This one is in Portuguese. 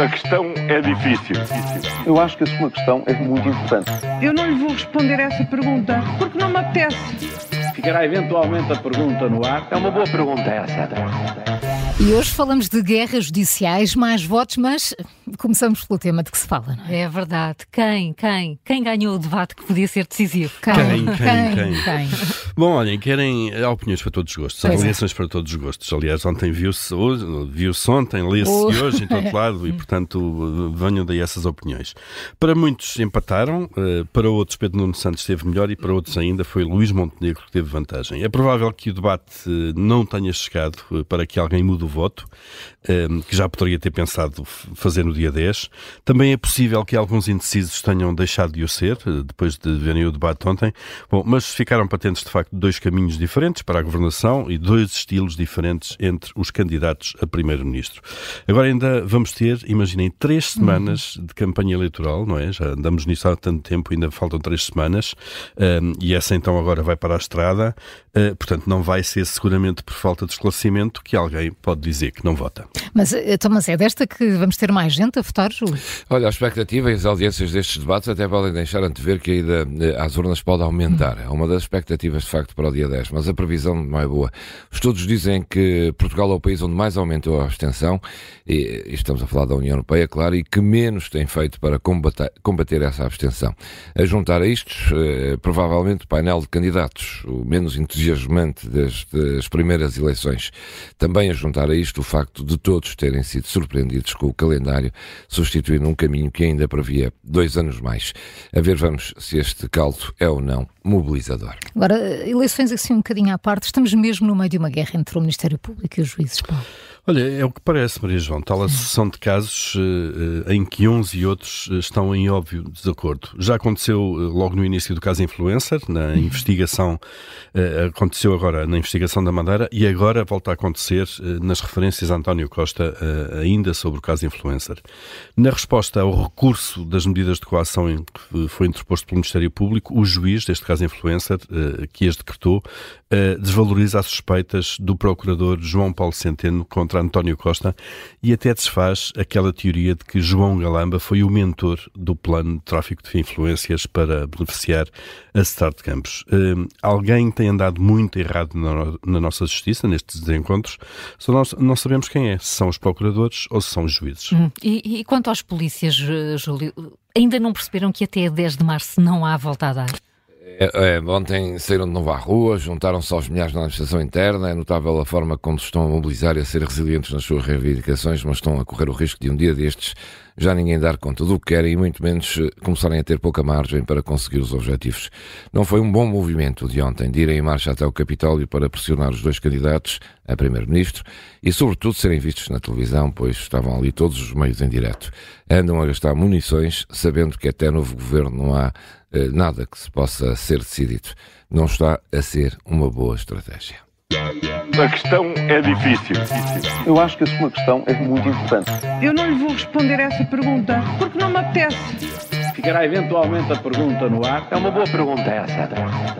A questão é difícil. Eu acho que a sua questão é muito importante. Eu não lhe vou responder essa pergunta, porque não me apetece. Ficará eventualmente a pergunta no ar. É uma boa pergunta essa. E hoje falamos de guerras judiciais, mais votos, mas começamos pelo tema de que se fala, não é? É verdade. Quem ganhou o debate que podia ser decisivo? Quem? Bom, olhem, querem opiniões para todos os gostos, avaliações para todos os gostos. Aliás, ontem viu-se ontem, lê-se hoje em todo lado e, portanto, venham daí essas opiniões. Para muitos empataram, para outros Pedro Nuno Santos esteve melhor e para outros ainda foi Luís Montenegro que teve vantagem. É provável que o debate não tenha chegado para que alguém mude o voto, que já poderia ter pensado fazer no dia 10. Também é possível que alguns indecisos tenham deixado de o ser, depois de verem o debate ontem. Bom, mas ficaram patentes, de facto, dois caminhos diferentes para a governação e dois estilos diferentes entre os candidatos a primeiro-ministro. Agora ainda vamos ter, imaginem, 3 semanas de campanha eleitoral, não é? Já andamos nisso há tanto tempo, ainda faltam 3 semanas, e essa então agora vai para a estrada, portanto não vai ser seguramente por falta de esclarecimento que alguém pode dizer que não vota. Mas, Thomas, é desta que vamos ter mais gente a votar, Júlio? Olha, a expectativa e as audiências destes debates até podem deixar antever que a ida às urnas pode aumentar. É uma das expectativas, de facto, para o dia 10, mas a previsão não é boa. Estudos dizem que Portugal é o país onde mais aumentou a abstenção, e estamos a falar da União Europeia, claro, e que menos tem feito para combater essa abstenção. A juntar a isto, provavelmente, o painel de candidatos, o menos entusiasmante destas primeiras eleições, também a juntar a isto o facto de todos terem sido surpreendidos com o calendário, substituindo um caminho que ainda previa 2 anos mais. A ver, vamos, se este caldo é ou não mobilizador. Agora, eleições assim um bocadinho à parte, estamos mesmo no meio de uma guerra entre o Ministério Público e os juízes, Paulo. Olha, é o que parece, Maria João, tal a sucessão de casos em que uns e outros estão em óbvio desacordo. Já aconteceu logo no início do caso Influencer, na investigação, aconteceu agora na investigação da Madeira e agora volta a acontecer nas referências a António Costa ainda sobre o caso Influencer. Na resposta ao recurso das medidas de coação que foi interposto pelo Ministério Público, o juiz, deste caso Influencer, que as decretou, desvaloriza as suspeitas do procurador João Paulo Centeno contra António Costa e até desfaz aquela teoria de que João Galamba foi o mentor do plano de tráfico de influências para beneficiar a Start Campos. Alguém tem andado muito errado na nossa justiça, nestes desencontros, só nós não sabemos quem é, se são os procuradores ou se são os juízes. E quanto aos polícias, Júlio, ainda não perceberam que até 10 de março não há volta a dar? Ontem saíram de novo à rua, juntaram-se aos milhares na administração interna. É notável a forma como se estão a mobilizar e a ser resilientes nas suas reivindicações, mas estão a correr o risco de um dia destes já ninguém dar conta do que querem e muito menos começarem a ter pouca margem para conseguir os objetivos. Não foi um bom movimento de ontem de irem em marcha até o Capitólio para pressionar os dois candidatos a primeiro-ministro e sobretudo serem vistos na televisão, pois estavam ali todos os meios em direto. Andam a gastar munições sabendo que até novo governo não há nada que se possa ser decidido. Não está a ser uma boa estratégia. A questão é difícil. Eu acho que a sua questão é muito importante. Eu não lhe vou responder essa pergunta porque não me apetece. Ficará eventualmente a pergunta no ar. É uma boa pergunta essa.